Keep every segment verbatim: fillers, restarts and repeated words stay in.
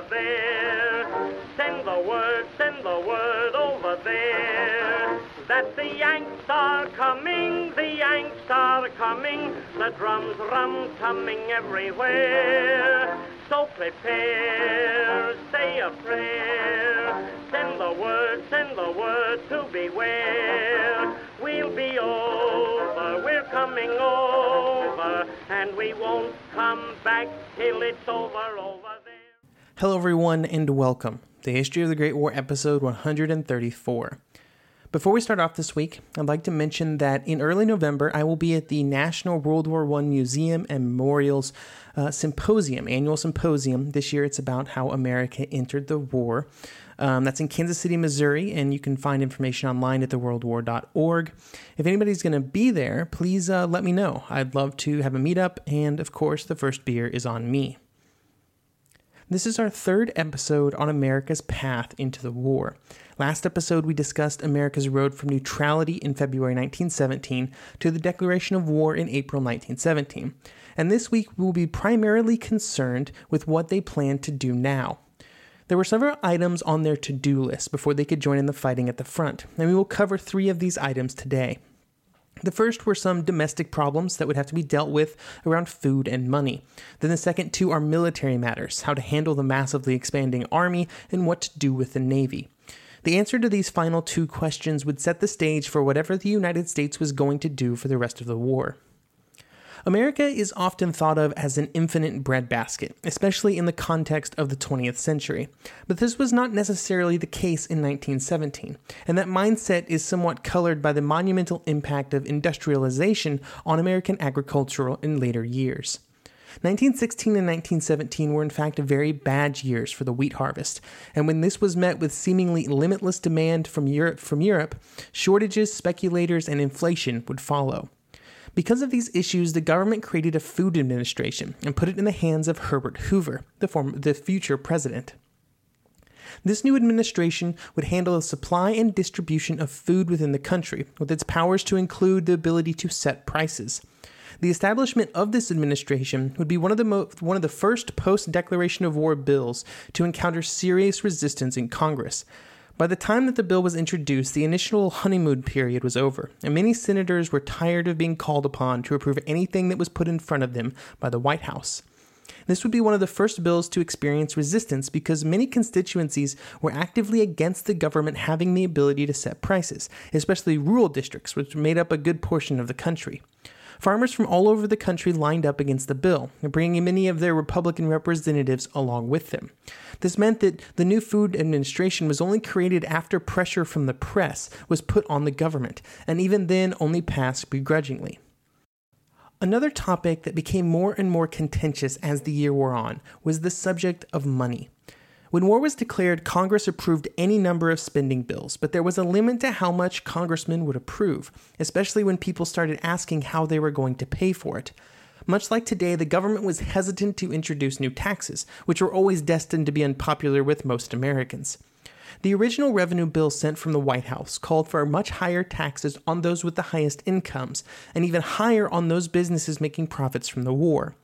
over there. Send the word, send the word over there that the Yanks are coming, the Yanks are coming, the drums rum-tumming everywhere. So prepare, say a prayer, send the word, send the word to beware. We'll be over, we're coming over, and we won't come back till it's over, over there. Hello everyone and welcome. The History of the Great War, episode one hundred thirty-four. Before we start off this week, I'd like to mention that in early November, I will be at the National World War One Museum and Memorials uh, Symposium, annual symposium. This year, it's about how America entered the war. Um, that's in Kansas City, Missouri, and you can find information online at the world war dot org. If anybody's going to be there, please uh, let me know. I'd love to have a meetup, and of course, the first beer is on me. This is our third episode on America's path into the war. Last episode, we discussed America's road from neutrality in February nineteen seventeen to the declaration of war in April nineteen seventeen. And this week, we will be primarily concerned with what they plan to do now. There were several items on their to-do list before they could join in the fighting at the front, and we will cover three of these items today. The first were some domestic problems that would have to be dealt with around food and money. Then the second two are military matters, how to handle the massively expanding army and what to do with the Navy. The answer to these final two questions would set the stage for whatever the United States was going to do for the rest of the war. America is often thought of as an infinite breadbasket, especially in the context of the twentieth century. But this was not necessarily the case in nineteen seventeen, and that mindset is somewhat colored by the monumental impact of industrialization on American agriculture in later years. nineteen sixteen and nineteen seventeen were in fact very bad years for the wheat harvest, and when this was met with seemingly limitless demand from Europe, from Europe, shortages, speculators, and inflation would follow. Because of these issues, the government created a food administration and put it in the hands of Herbert Hoover, the former, the future president. This new administration would handle the supply and distribution of food within the country, with its powers to include the ability to set prices. The establishment of this administration would be one of the mo- one of the first post-declaration of war bills to encounter serious resistance in Congress. By the time that the bill was introduced, the initial honeymoon period was over, and many senators were tired of being called upon to approve anything that was put in front of them by the White House. This would be one of the first bills to experience resistance because many constituencies were actively against the government having the ability to set prices, especially rural districts, which made up a good portion of the country. Farmers from all over the country lined up against the bill, bringing many of their Republican representatives along with them. This meant that the new food administration was only created after pressure from the press was put on the government, and even then only passed begrudgingly. Another topic that became more and more contentious as the year wore on was the subject of money. When war was declared, Congress approved any number of spending bills, but there was a limit to how much congressmen would approve, especially when people started asking how they were going to pay for it. Much like today, the government was hesitant to introduce new taxes, which were always destined to be unpopular with most Americans. The original revenue bill sent from the White House called for much higher taxes on those with the highest incomes, and even higher on those businesses making profits from the war.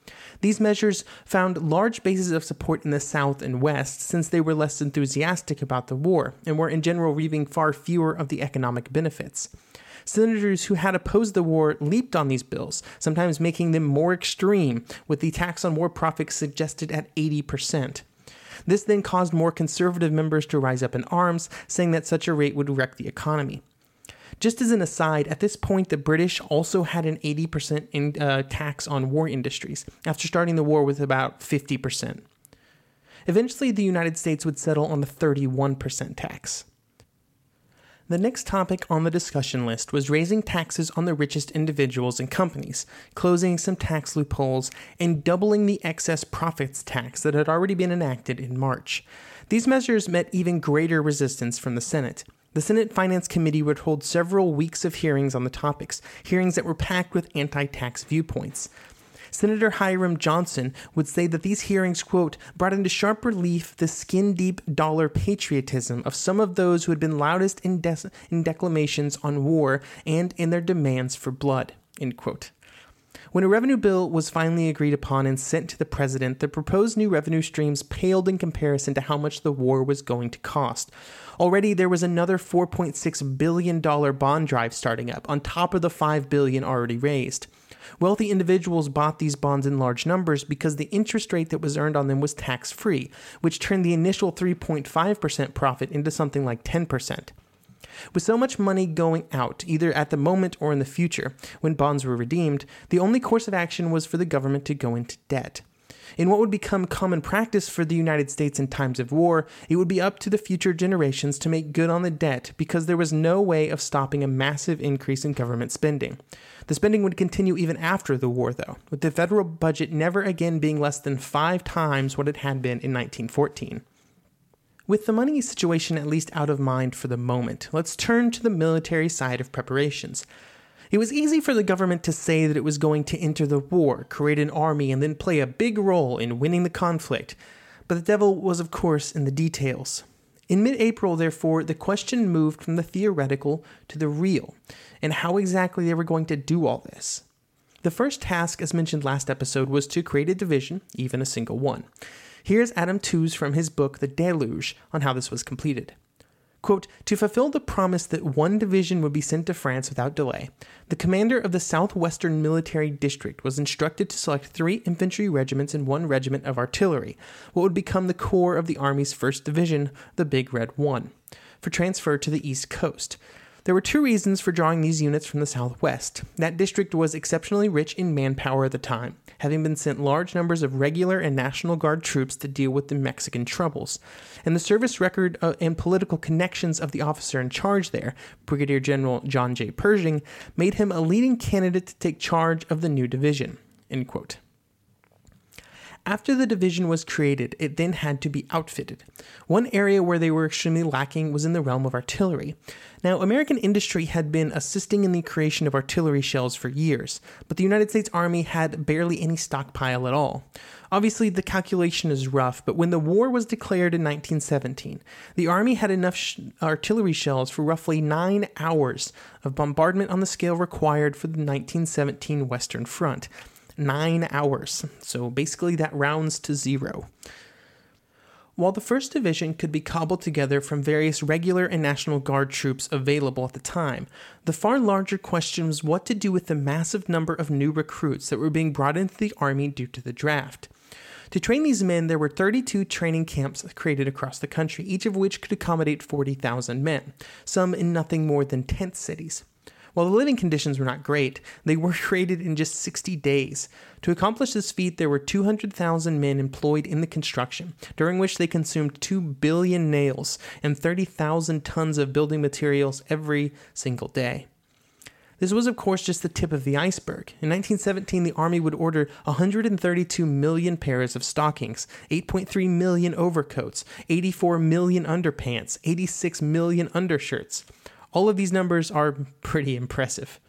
These measures found large bases of support in the South and West since they were less enthusiastic about the war and were in general reaping far fewer of the economic benefits. Senators who had opposed the war leaped on these bills, sometimes making them more extreme, with the tax on war profits suggested at eighty percent. This then caused more conservative members to rise up in arms, saying that such a rate would wreck the economy. Just as an aside, at this point, the British also had an eighty percent in, uh, tax on war industries, after starting the war with about fifty percent. Eventually, the United States would settle on the thirty-one percent tax. The next topic on the discussion list was raising taxes on the richest individuals and companies, closing some tax loopholes, and doubling the excess profits tax that had already been enacted in March. These measures met even greater resistance from the Senate. The Senate Finance Committee would hold several weeks of hearings on the topics, hearings that were packed with anti-tax viewpoints. Senator Hiram Johnson would say that these hearings, quote, brought into sharp relief the skin-deep dollar patriotism of some of those who had been loudest in, de- in declamations on war and in their demands for blood, end quote. When a revenue bill was finally agreed upon and sent to the president, the proposed new revenue streams paled in comparison to how much the war was going to cost. Already, there was another four point six billion dollars bond drive starting up, on top of the five billion dollars already raised. Wealthy individuals bought these bonds in large numbers because the interest rate that was earned on them was tax-free, which turned the initial three point five percent profit into something like ten percent. With so much money going out, either at the moment or in the future, when bonds were redeemed, the only course of action was for the government to go into debt. In what would become common practice for the United States in times of war, it would be up to the future generations to make good on the debt because there was no way of stopping a massive increase in government spending. The spending would continue even after the war, though, with the federal budget never again being less than five times what it had been in nineteen fourteen. With the money situation at least out of mind for the moment, let's turn to the military side of preparations. It was easy for the government to say that it was going to enter the war, create an army, and then play a big role in winning the conflict, but the devil was, of course, in the details. In mid-April, therefore, the question moved from the theoretical to the real, and how exactly they were going to do all this. The first task, as mentioned last episode, was to create a division, even a single one. Here's Adam Tooze from his book, The Deluge, on how this was completed. Quote, to fulfill the promise that one division would be sent to France without delay, the commander of the Southwestern Military District was instructed to select three infantry regiments and one regiment of artillery, what would become the core of the Army's first Division, the Big Red One, for transfer to the East Coast. There were two reasons for drawing these units from the Southwest. That district was exceptionally rich in manpower at the time, having been sent large numbers of regular and National Guard troops to deal with the Mexican troubles. And the service record and political connections of the officer in charge there, Brigadier General John J. Pershing, made him a leading candidate to take charge of the new division. End quote. After the division was created, it then had to be outfitted. One area where they were extremely lacking was in the realm of artillery. Now, American industry had been assisting in the creation of artillery shells for years, but the United States Army had barely any stockpile at all. Obviously, the calculation is rough, but when the war was declared in nineteen seventeen, the Army had enough sh- artillery shells for roughly nine hours of bombardment on the scale required for the nineteen seventeen Western Front. Nine hours. So basically that rounds to zero. While the first Division could be cobbled together from various regular and National Guard troops available at the time, the far larger question was what to do with the massive number of new recruits that were being brought into the Army due to the draft. To train these men, there were thirty-two training camps created across the country, each of which could accommodate forty thousand men, some in nothing more than tent cities. While the living conditions were not great, they were created in just sixty days. To accomplish this feat, there were two hundred thousand men employed in the construction, during which they consumed two billion nails and thirty thousand tons of building materials every single day. This was, of course, just the tip of the iceberg. In nineteen seventeen, the Army would order one hundred thirty-two million pairs of stockings, eight point three million overcoats, eighty-four million underpants, eighty-six million undershirts. All of these numbers are pretty impressive.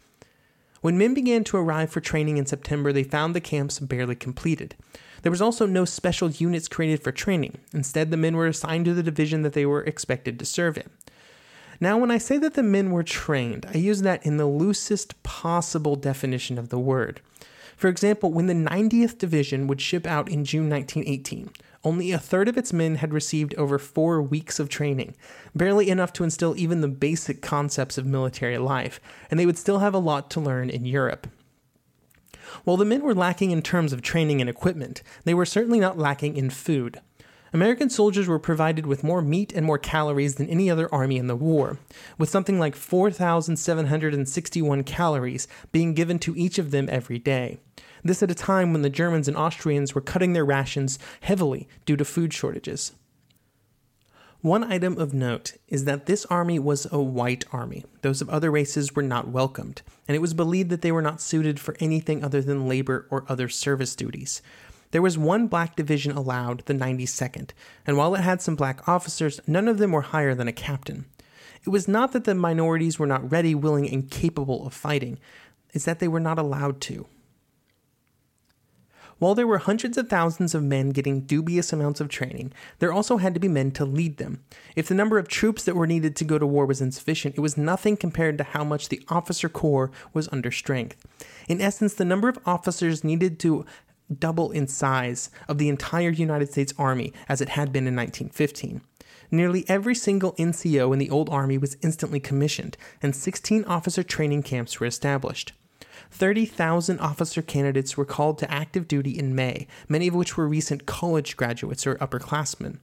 When men began to arrive for training in September, they found the camps barely completed. There was also no special units created for training. Instead, the men were assigned to the division that they were expected to serve in. Now, when I say that the men were trained, I use that in the loosest possible definition of the word. For example, when the ninetieth Division would ship out in June nineteen eighteen, only a third of its men had received over four weeks of training, barely enough to instill even the basic concepts of military life, and they would still have a lot to learn in Europe. While the men were lacking in terms of training and equipment, they were certainly not lacking in food. American soldiers were provided with more meat and more calories than any other army in the war, with something like four thousand seven hundred sixty-one calories being given to each of them every day. This at a time when the Germans and Austrians were cutting their rations heavily due to food shortages. One item of note is that this army was a white army. Those of other races were not welcomed, and it was believed that they were not suited for anything other than labor or other service duties. There was one black division allowed, the ninety-second, and while it had some black officers, none of them were higher than a captain. It was not that the minorities were not ready, willing, and capable of fighting. It's that they were not allowed to. While there were hundreds of thousands of men getting dubious amounts of training, there also had to be men to lead them. If the number of troops that were needed to go to war was insufficient, it was nothing compared to how much the officer corps was under strength. In essence, the number of officers needed to double in size of the entire United States Army as it had been in nineteen fifteen. Nearly every single N C O in the old army was instantly commissioned, and sixteen officer training camps were established. thirty thousand officer candidates were called to active duty in May, many of which were recent college graduates or upperclassmen.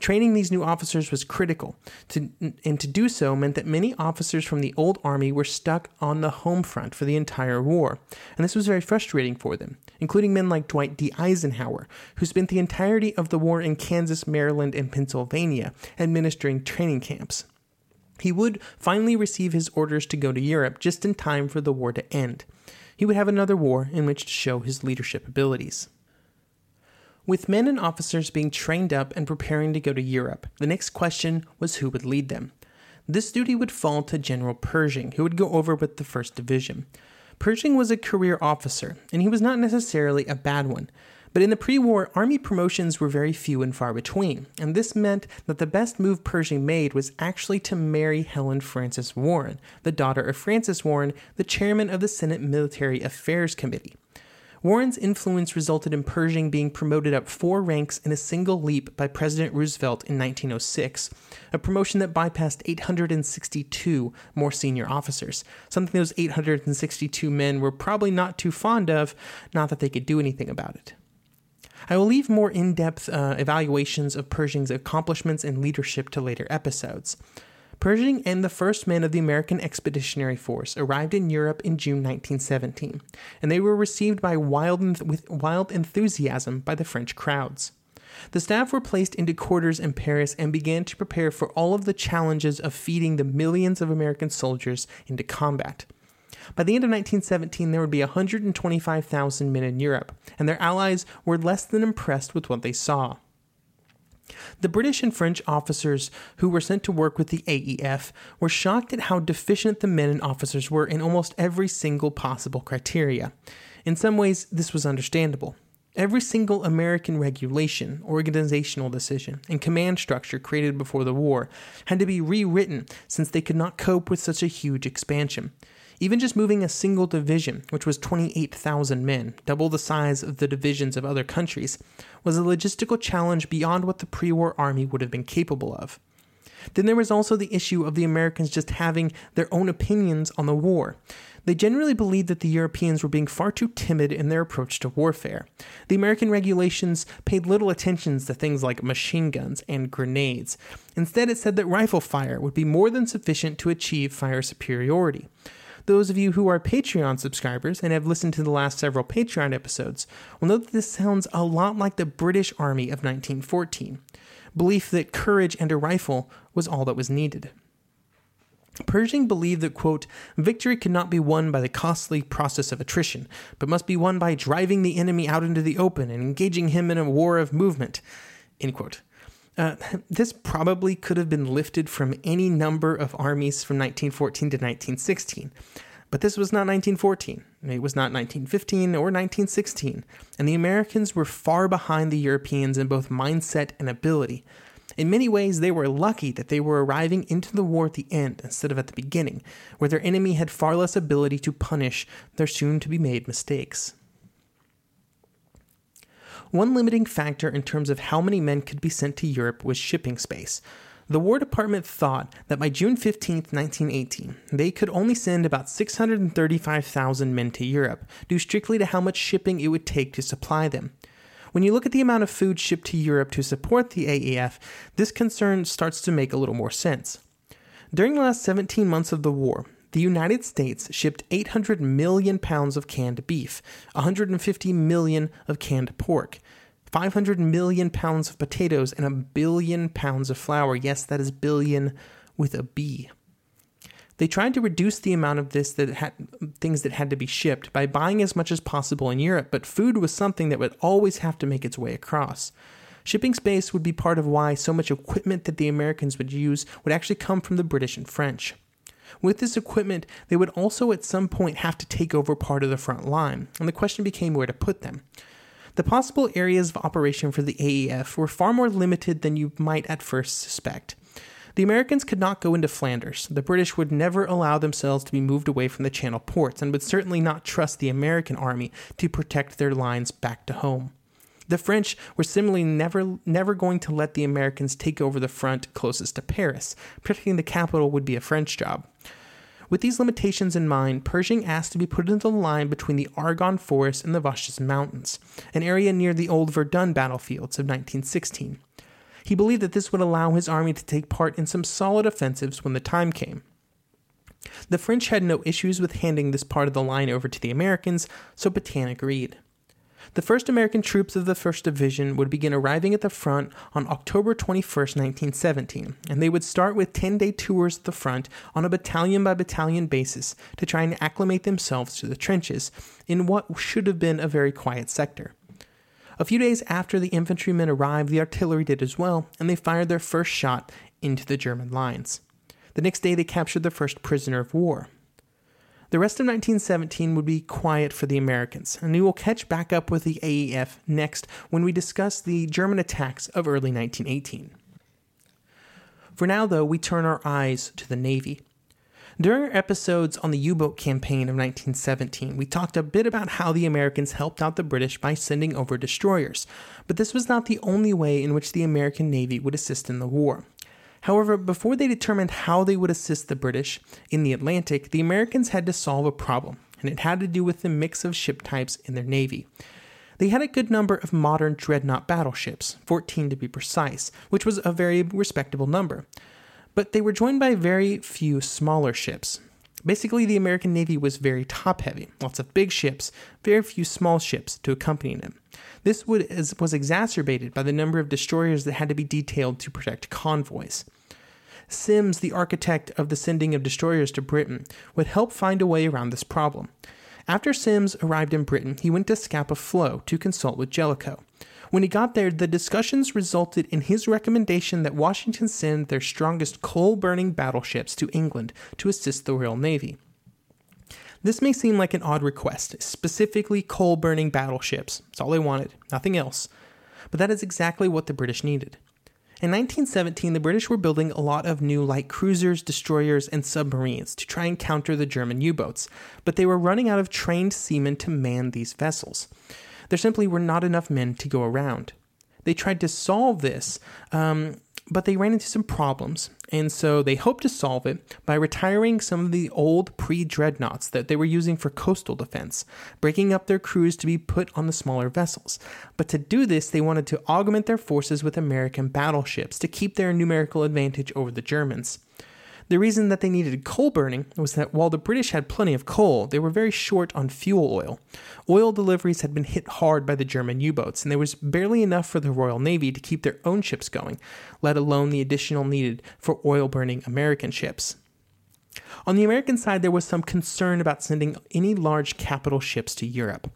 Training these new officers was critical, to, and to do so meant that many officers from the old army were stuck on the home front for the entire war, and this was very frustrating for them, including men like Dwight D. Eisenhower, who spent the entirety of the war in Kansas, Maryland, and Pennsylvania administering training camps. He would finally receive his orders to go to Europe just in time for the war to end. He would have another war in which to show his leadership abilities. With men and officers being trained up and preparing to go to Europe, the next question was who would lead them. This duty would fall to General Pershing, who would go over with the first Division. Pershing was a career officer, and he was not necessarily a bad one. But in the pre-war, army promotions were very few and far between, and this meant that the best move Pershing made was actually to marry Helen Francis Warren, the daughter of Francis Warren, the chairman of the Senate Military Affairs Committee. Warren's influence resulted in Pershing being promoted up four ranks in a single leap by President Roosevelt in nineteen oh six, a promotion that bypassed eight hundred sixty-two more senior officers, something those eight hundred sixty-two men were probably not too fond of, not that they could do anything about it. I will leave more in-depth uh, evaluations of Pershing's accomplishments and leadership to later episodes. Pershing and the first men of the American Expeditionary Force arrived in Europe in June nineteen seventeen, and they were received by wild enth- with wild enthusiasm by the French crowds. The staff were placed into quarters in Paris and began to prepare for all of the challenges of feeding the millions of American soldiers into combat. By the end of nineteen seventeen, there would be one hundred twenty-five thousand men in Europe, and their allies were less than impressed with what they saw. The British and French officers who were sent to work with the A E F were shocked at how deficient the men and officers were in almost every single possible criteria. In some ways, this was understandable. Every single American regulation, organizational decision, and command structure created before the war had to be rewritten since they could not cope with such a huge expansion. Even just moving a single division, which was twenty-eight thousand men, double the size of the divisions of other countries, was a logistical challenge beyond what the pre-war army would have been capable of. Then there was also the issue of the Americans just having their own opinions on the war. They generally believed that the Europeans were being far too timid in their approach to warfare. The American regulations paid little attention to things like machine guns and grenades. Instead, it said that rifle fire would be more than sufficient to achieve fire superiority. Those of you who are Patreon subscribers and have listened to the last several Patreon episodes will know that this sounds a lot like the British Army of nineteen fourteen, belief that courage and a rifle was all that was needed. Pershing believed that, quote, victory could not be won by the costly process of attrition, but must be won by driving the enemy out into the open and engaging him in a war of movement, end quote. Uh, this probably could have been lifted from any number of armies from nineteen fourteen to nineteen sixteen, but this was not nineteen fourteen, it was not nineteen fifteen or nineteen sixteen, and the Americans were far behind the Europeans in both mindset and ability. In many ways, they were lucky that they were arriving into the war at the end instead of at the beginning, where their enemy had far less ability to punish their soon-to-be-made mistakes. One limiting factor in terms of how many men could be sent to Europe was shipping space. The War Department thought that by June fifteenth, nineteen eighteen, they could only send about six hundred thirty-five thousand men to Europe, due strictly to how much shipping it would take to supply them. When you look at the amount of food shipped to Europe to support the A E F, this concern starts to make a little more sense. During the last seventeen months of the war, the United States shipped eight hundred million pounds of canned beef, one hundred fifty million of canned pork, five hundred million pounds of potatoes, and a billion pounds of flour. Yes, that is billion with a B. They tried to reduce the amount of this that had, things that had to be shipped by buying as much as possible in Europe, but food was something that would always have to make its way across. Shipping space would be part of why so much equipment that the Americans would use would actually come from the British and French. With this equipment, they would also at some point have to take over part of the front line, and the question became where to put them. The possible areas of operation for the A E F were far more limited than you might at first suspect. The Americans could not go into Flanders. The British would never allow themselves to be moved away from the Channel ports, and would certainly not trust the American army to protect their lines back to home. The French were similarly never never going to let the Americans take over the front closest to Paris. Protecting the capital would be a French job. With these limitations in mind, Pershing asked to be put into the line between the Argonne Forest and the Vosges Mountains, an area near the old Verdun battlefields of nineteen sixteen. He believed that this would allow his army to take part in some solid offensives when the time came. The French had no issues with handing this part of the line over to the Americans, so Petain agreed. The first American troops of the first Division would begin arriving at the front on October twenty-first, nineteen seventeen, and they would start with ten-day tours at the front on a battalion-by-battalion basis to try and acclimate themselves to the trenches in what should have been a very quiet sector. A few days after the infantrymen arrived, the artillery did as well, and they fired their first shot into the German lines. The next day, they captured the first prisoner of war. The rest of nineteen seventeen would be quiet for the Americans, and we will catch back up with the A E F next when we discuss the German attacks of early nineteen eighteen. For now, though, we turn our eyes to the Navy. During our episodes on the U-boat campaign of nineteen seventeen, we talked a bit about how the Americans helped out the British by sending over destroyers, but this was not the only way in which the American Navy would assist in the war. However, before they determined how they would assist the British in the Atlantic, the Americans had to solve a problem, and it had to do with the mix of ship types in their navy. They had a good number of modern dreadnought battleships, fourteen to be precise, which was a very respectable number. But they were joined by very few smaller ships. Basically, the American Navy was very top-heavy, lots of big ships, very few small ships to accompany them. This would, was exacerbated by the number of destroyers that had to be detailed to protect convoys. Sims, the architect of the sending of destroyers to Britain, would help find a way around this problem. After Sims arrived in Britain, he went to Scapa Flow to consult with Jellicoe. When he got there, the discussions resulted in his recommendation that Washington send their strongest coal-burning battleships to England to assist the Royal Navy. This may seem like an odd request, specifically coal-burning battleships. It's all they wanted, nothing else. But that is exactly what the British needed. In nineteen seventeen, the British were building a lot of new light cruisers, destroyers, and submarines to try and counter the German U-boats, but they were running out of trained seamen to man these vessels. There simply were not enough men to go around. They tried to solve this, um, but they ran into some problems, and so they hoped to solve it by retiring some of the old pre-dreadnoughts that they were using for coastal defense, breaking up their crews to be put on the smaller vessels. But to do this, they wanted to augment their forces with American battleships to keep their numerical advantage over the Germans. The reason that they needed coal burning was that while the British had plenty of coal, they were very short on fuel oil. Oil deliveries had been hit hard by the German U-boats, and there was barely enough for the Royal Navy to keep their own ships going, let alone the additional needed for oil-burning American ships. On the American side, there was some concern about sending any large capital ships to Europe.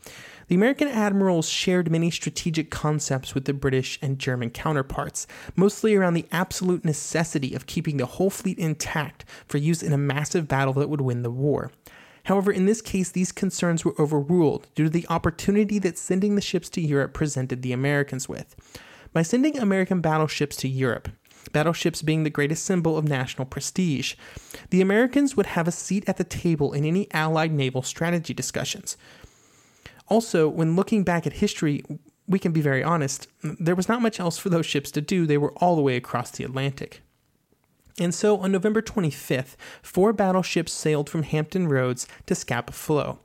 The American admirals shared many strategic concepts with the British and German counterparts, mostly around the absolute necessity of keeping the whole fleet intact for use in a massive battle that would win the war. However, in this case, these concerns were overruled due to the opportunity that sending the ships to Europe presented the Americans with. By sending American battleships to Europe, battleships being the greatest symbol of national prestige, the Americans would have a seat at the table in any Allied naval strategy discussions. Also, when looking back at history, we can be very honest, there was not much else for those ships to do. They were all the way across the Atlantic. And so, on November twenty-fifth, four battleships sailed from Hampton Roads to Scapa Flow.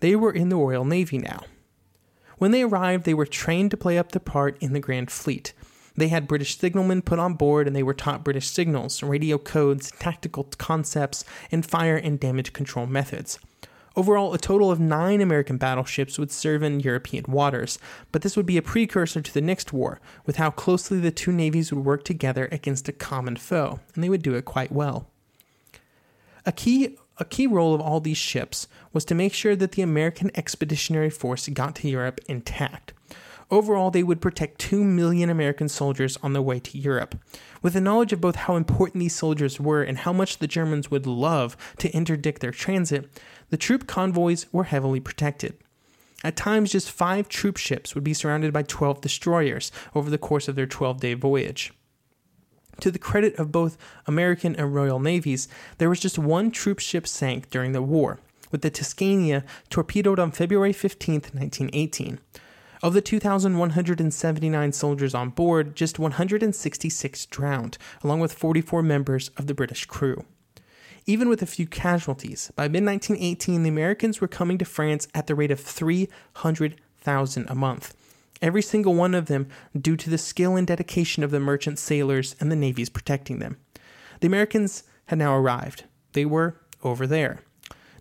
They were in the Royal Navy now. When they arrived, they were trained to play up their part in the Grand Fleet. They had British signalmen put on board, and they were taught British signals, radio codes, tactical concepts, and fire and damage control methods. Overall, a total of nine American battleships would serve in European waters, but this would be a precursor to the next war, with how closely the two navies would work together against a common foe, and they would do it quite well. A key, a key role of all these ships was to make sure that the American Expeditionary Force got to Europe intact. Overall, they would protect two million American soldiers on their way to Europe. With the knowledge of both how important these soldiers were and how much the Germans would love to interdict their transit, the troop convoys were heavily protected. At times, just five troop ships would be surrounded by twelve destroyers over the course of their twelve-day voyage. To the credit of both American and Royal Navies, there was just one troop ship sank during the war, with the Tuscania torpedoed on February fifteenth, nineteen eighteen. Of the two thousand one hundred seventy-nine soldiers on board, just one hundred sixty-six drowned, along with forty-four members of the British crew. Even with a few casualties, by mid nineteen eighteen, the Americans were coming to France at the rate of three hundred thousand a month, every single one of them due to the skill and dedication of the merchant sailors and the navies protecting them. The Americans had now arrived. They were over there.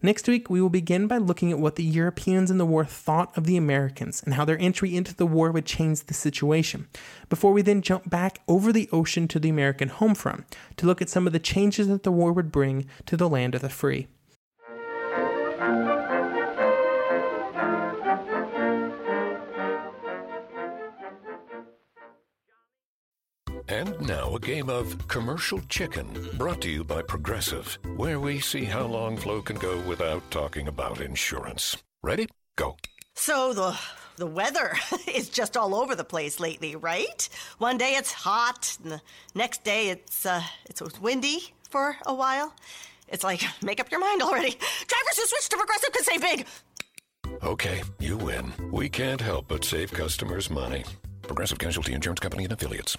Next week, we will begin by looking at what the Europeans in the war thought of the Americans and how their entry into the war would change the situation, before we then jump back over the ocean to the American home front to look at some of the changes that the war would bring to the land of the free. And now a game of Commercial Chicken, brought to you by Progressive, where we see how long Flo can go without talking about insurance. Ready? Go. So the the weather is just all over the place lately, right? One day it's hot, and the next day it's uh, it's windy for a while. It's like, make up your mind already. Drivers who switch to Progressive could save big. Okay, you win. We can't help but save customers money. Progressive Casualty Insurance Company and affiliates.